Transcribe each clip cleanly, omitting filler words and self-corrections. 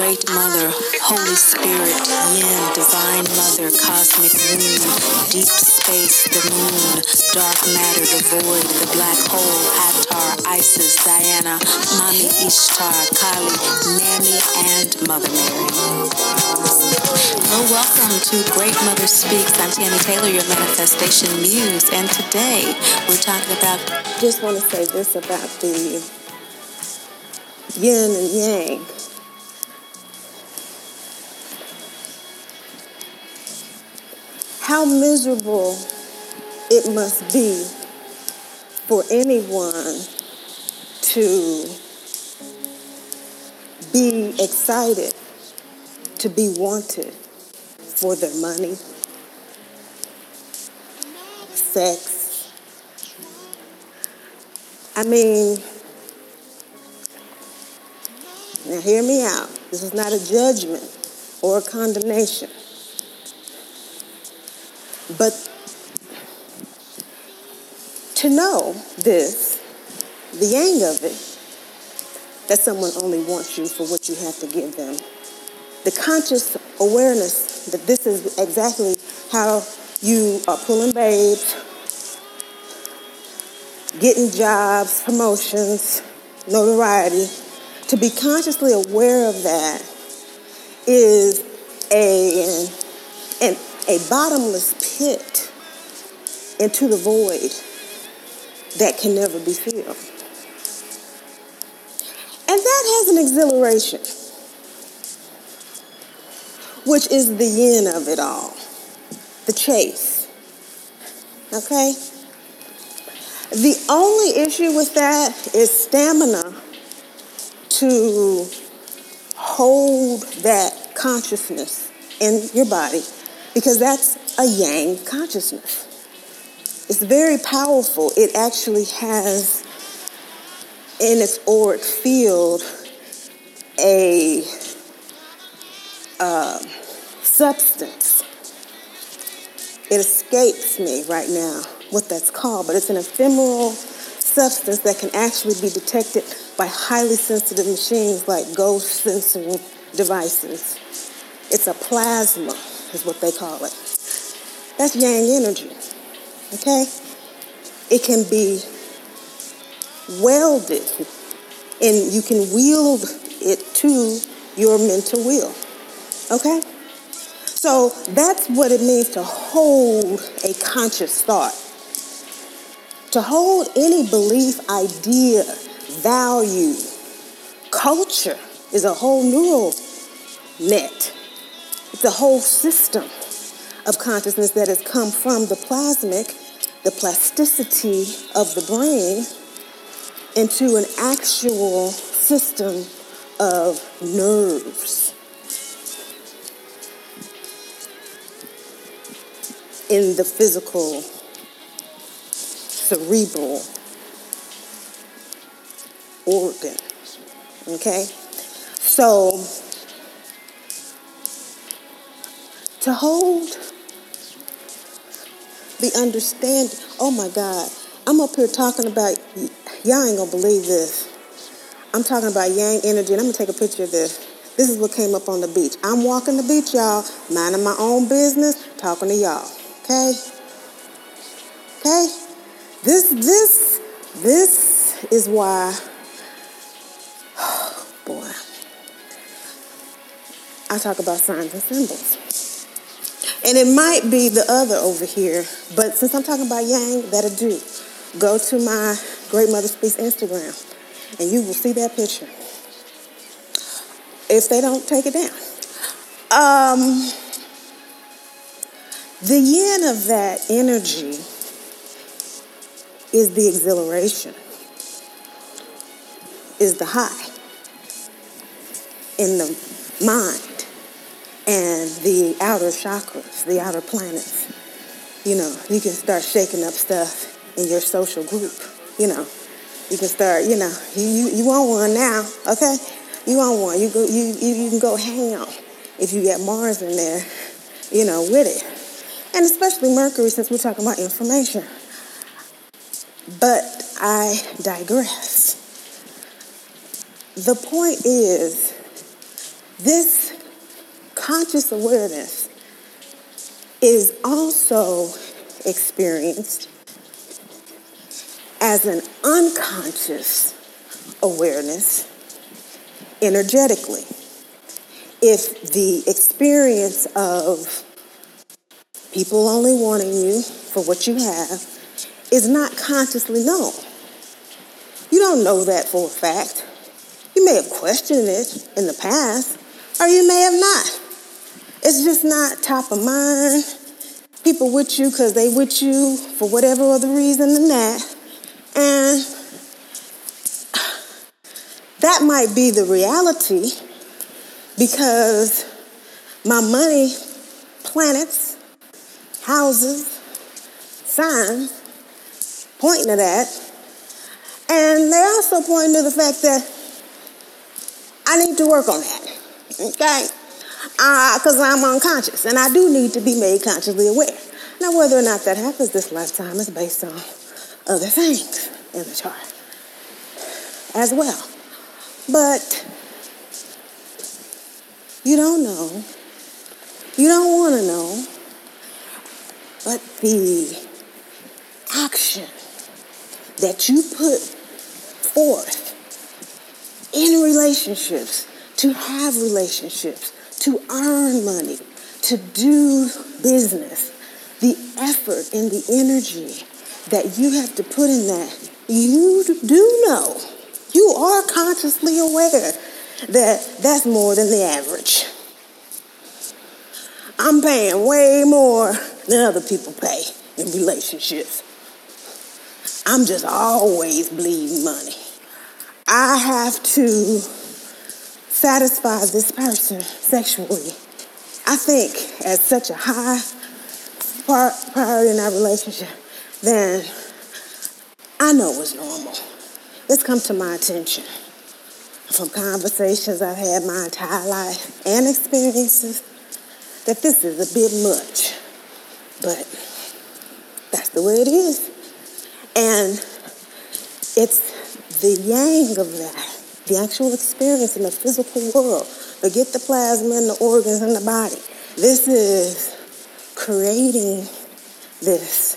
Great Mother, Holy Spirit, Yin, Divine Mother, Cosmic Moon, Deep Space, the Moon, Dark Matter, the Void, the Black Hole, Atar, Isis, Diana, Mommy Ishtar, Kali, Mammy, and Mother Mary. Well, welcome to Great Mother Speaks. I'm Tammy Taylor, your manifestation muse, and today we're talking about, just want to say this about the yin and yang. How miserable it must be for anyone to be excited, to be wanted for their money, sex. I mean, now hear me out. This is not a judgment or a condemnation. But to know this, the yang of it, that someone only wants you for what you have to give them, the conscious awareness that this is exactly how you are pulling babes, getting jobs, promotions, notoriety, to be consciously aware of that is a bottomless pit into the void that can never be filled. And that has an exhilaration, which is the yin of it all, the chase. Okay? The only issue with that is stamina to hold that consciousness in your body, because that's a yang consciousness. It's very powerful. It actually has in its auric field a substance. It escapes me right now what that's called, but it's an ephemeral substance that can actually be detected by highly sensitive machines like ghost sensing devices. It's a plasma, is what they call it. That's yang energy, okay? It can be welded, and you can wield it to your mental will, okay? So that's what it means to hold a conscious thought. To hold any belief, idea, value, culture is a whole neural net. It's a whole system of consciousness that has come from the plasmic, the plasticity of the brain, into an actual system of nerves. In the physical, cerebral organ, okay? So, to hold the understanding. Oh my God, I'm up here talking about, y'all ain't gonna believe this. I'm talking about yang energy, and I'm gonna take a picture of this. This is what came up on the beach. I'm walking the beach, y'all, minding my own business, talking to y'all, okay? Okay? This is why, oh boy, I talk about signs and symbols. And it might be the other over here, but since I'm talking about yang, that'll do. Go to my Great Mother Speaks Instagram, and you will see that picture. If they don't, take it down. The yin of that energy is the exhilaration, is the high in the mind. And the outer chakras, the outer planets, you know, you can start shaking up stuff in your social group, you know. You can start, you know, you want one now, okay? You want one. You can go hang out if you get Mars in there, you know, with it. And especially Mercury, since we're talking about information. But I digress. The point is This conscious awareness is also experienced as an unconscious awareness energetically. If the experience of people only wanting you for what you have is not consciously known, you don't know that for a fact. You may have questioned it in the past, or you may have not. It's just not top of mind. People with you because they with you for whatever other reason than that. And that might be the reality, because my money, planets, houses, signs, pointing to that. And they're also pointing to the fact that I need to work on that, okay? Because I'm unconscious, and I do need to be made consciously aware. Now, whether or not that happens this lifetime is based on other things in the chart as well. But you don't know. You don't want to know. But the action that you put forth in relationships, to have relationships, to earn money, to do business, the effort and the energy that you have to put in that, you do know. You are consciously aware that that's more than the average. I'm paying way more than other people pay in relationships. I'm just always bleeding money. I have to satisfy this person sexually. I think as such a high priority in our relationship, then I know it's normal. It's come to my attention from conversations I've had my entire life and experiences that this is a bit much, but that's the way it is. And it's the yang of that, the actual experience in the physical world. Forget the plasma and the organs and the body. This is creating this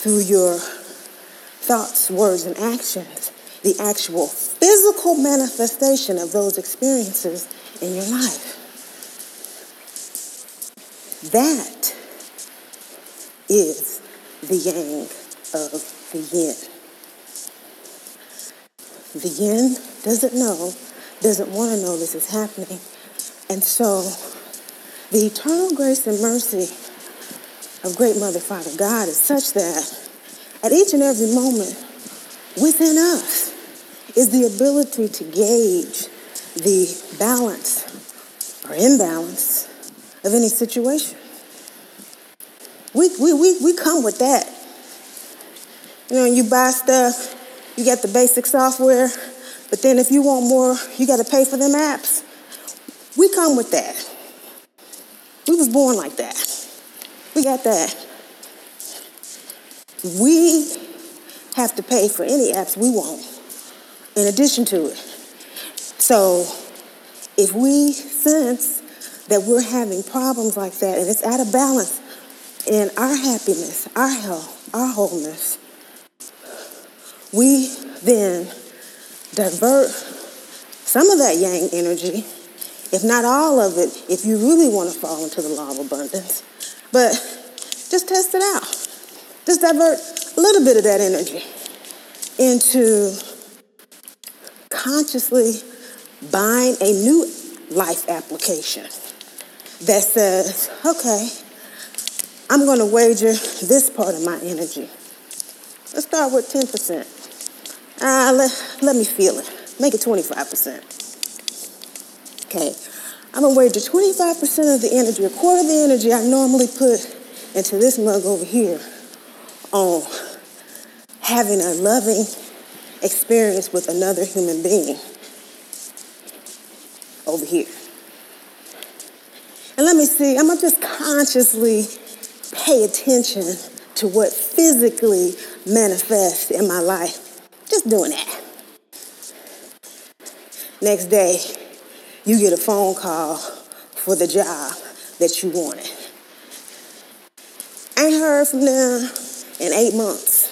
through your thoughts, words, and actions. The actual physical manifestation of those experiences in your life. That is the yang of the yin. The yin doesn't know, doesn't want to know this is happening. And so the eternal grace and mercy of Great Mother, Father, God is such that at each and every moment within us, is the ability to gauge the balance or imbalance of any situation. We come with that. You know, you buy stuff, you got the basic software, but then if you want more, you got to pay for them apps. We come with that. We was born like that. We got that. We have to pay for any apps we want. In addition to it. So if we sense that we're having problems like that and it's out of balance in our happiness, our health, our wholeness, we then divert some of that yang energy, if not all of it, if you really want to fall into the law of abundance. But just test it out. Just divert a little bit of that energy into consciously buying a new life application that says, okay, I'm going to wager this part of my energy. Let's start with 10%. Let me feel it. Make it 25%. Okay, I'm going to wager 25% of the energy, a quarter of the energy I normally put into this mug over here on having a loving experience with another human being over here. And let me see, I'm gonna just consciously pay attention to what physically manifests in my life. Just doing that. Next day, you get a phone call for the job that you wanted. Ain't heard from them in 8 months.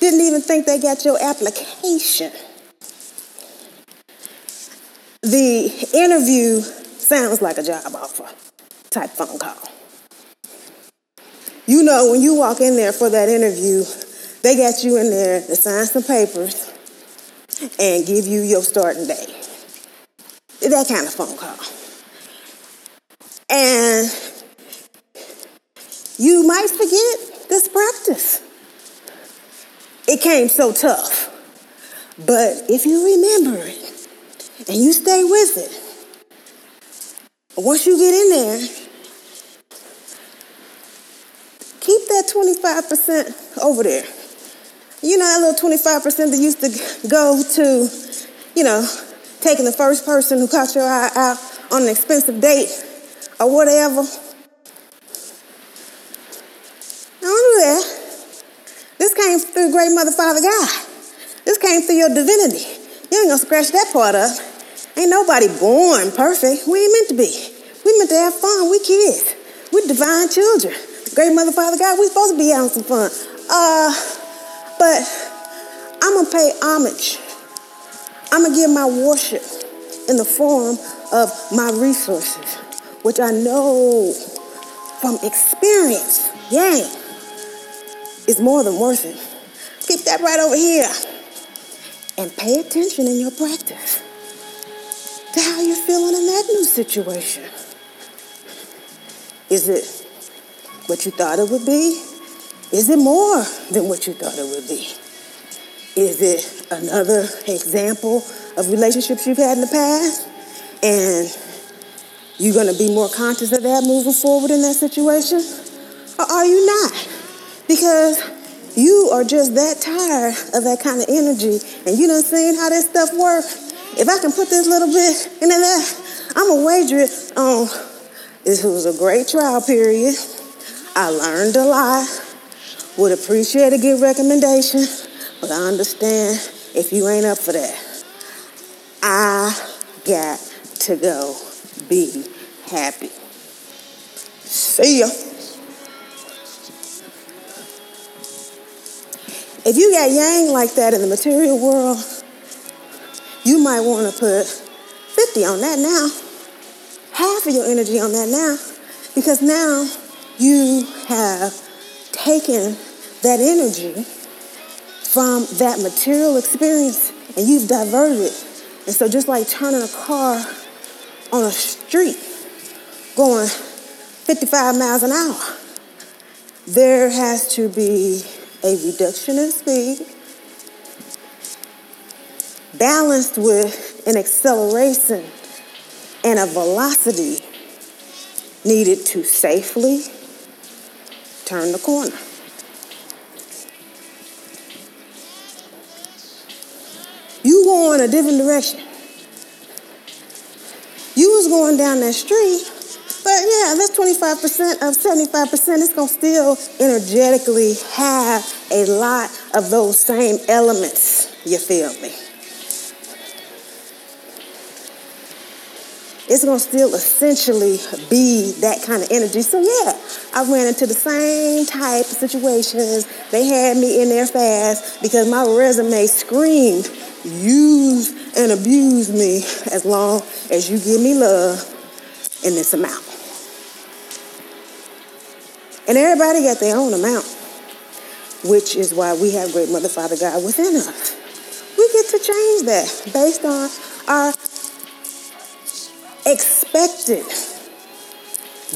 Didn't even think they got your application. The interview sounds like a job offer type phone call. You know, when you walk in there for that interview, they got you in there to sign some papers and give you your starting date. That kind of phone call. And you might forget this practice. It came so tough. But if you remember it and you stay with it, once you get in there, keep that 25% over there. You know, that little 25% that used to go to, you know, taking the first person who caught your eye out on an expensive date or whatever. Don't do that. This came through great mother, father, God. This came through your divinity. You ain't gonna scratch that part up. Ain't nobody born perfect. We ain't meant to be. We meant to have fun. We kids. We're divine children. Great mother, father, God. We supposed to be having some fun. But I'm gonna pay homage. I'm going to give my worship in the form of my resources, which I know from experience, is more than worth it. Keep that right over here. And pay attention in your practice to how you're feeling in that new situation. Is it what you thought it would be? Is it more than what you thought it would be? Is it another example of relationships you've had in the past? And you're going to be more conscious of that moving forward in that situation? Or are you not? Because you are just that tired of that kind of energy and you done seen how this stuff works. If I can put this little bit into that, I'm going to wager it on this was a great trial period. I learned a lot. Would appreciate a good recommendation. But I understand if you ain't up for that. I got to go be happy. See ya. If you got yang like that in the material world, you might want to put 50 on that now. Half of your energy on that now. Because now you have taken that energy from that material experience, and you've diverted. And so just like turning a car on a street going 55 miles an hour, there has to be a reduction in speed balanced with an acceleration and a velocity needed to safely turn the corner. You going a different direction. You was going down that street, but yeah, that's 25% of 75%. It's going to still energetically have a lot of those same elements. You feel me? It's going to still essentially be that kind of energy. So yeah, I ran into the same type of situations. They had me in there fast because my resume screamed, use and abuse me as long as you give me love in this amount. And everybody got their own amount, which is why we have great mother, father, God within us. We get to change that based on our expected,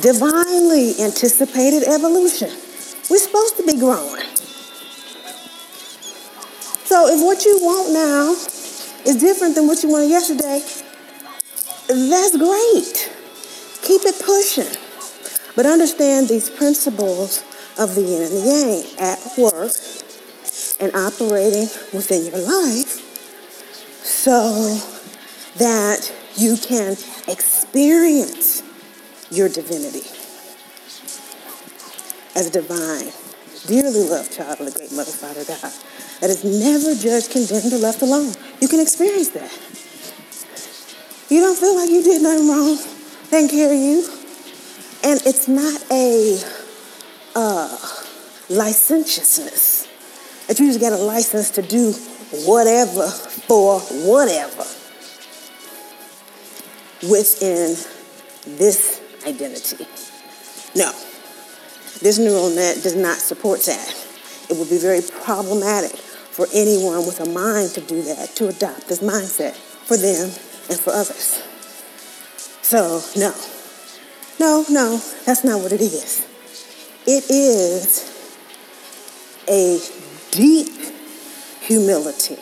divinely anticipated evolution. We're supposed to be growing. So if what you want now is different than what you wanted yesterday, that's great. Keep it pushing. But understand these principles of the yin and the yang at work and operating within your life so that you can experience your divinity as divine, dearly loved child of the great mother, father, God, that is never judged, condemned, or left alone. You can experience that. you don't feel like you did nothing wrong, they can carry you. And it's not a licentiousness. That you just get a license to do whatever for whatever within this identity. No, this neural net does not support that. It would be very problematic for anyone with a mind to do that, to adopt this mindset for them and for others. So, no, that's not what it is. It is a deep humility,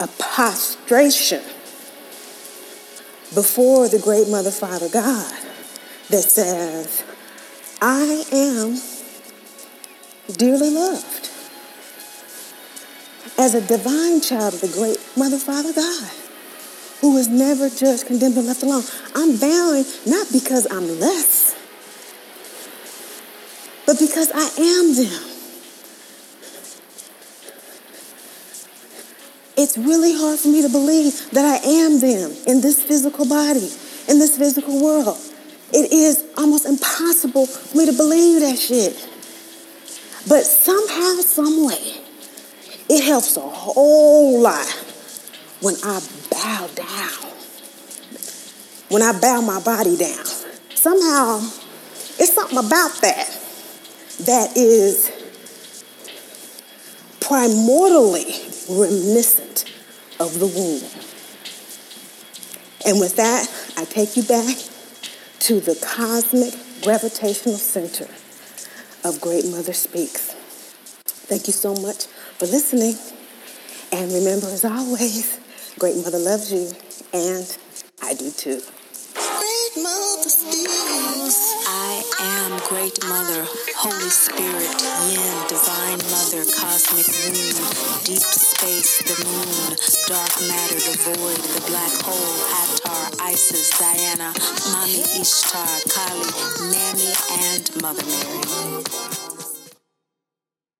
a prostration before the great Mother, Father, God that says, I am dearly loved as a divine child of the great Mother, Father, God, who is never judged, condemned, or left alone. I'm bowing not because I'm less, but because I am them. It's really hard for me to believe that I am them in this physical body, in this physical world. It is almost impossible for me to believe that shit. But somehow, some way, it helps a whole lot when I bow down, when I bow my body down. Somehow, it's something about that that is primordially reminiscent of the womb. And with that, I take you back to the cosmic gravitational center of Great Mother Speaks. Thank you so much for listening. And remember, as always, Great Mother loves you, and I do too. Great Mother Speaks. I am Great Mother, Holy Spirit, Yin, Divine Mother, Cosmic Moon, Deep Space, the Moon, Dark Matter, the Void, the Black Hole, Atar, Isis, Diana, Mommy Ishtar, Kali, Mammy, and Mother Mary.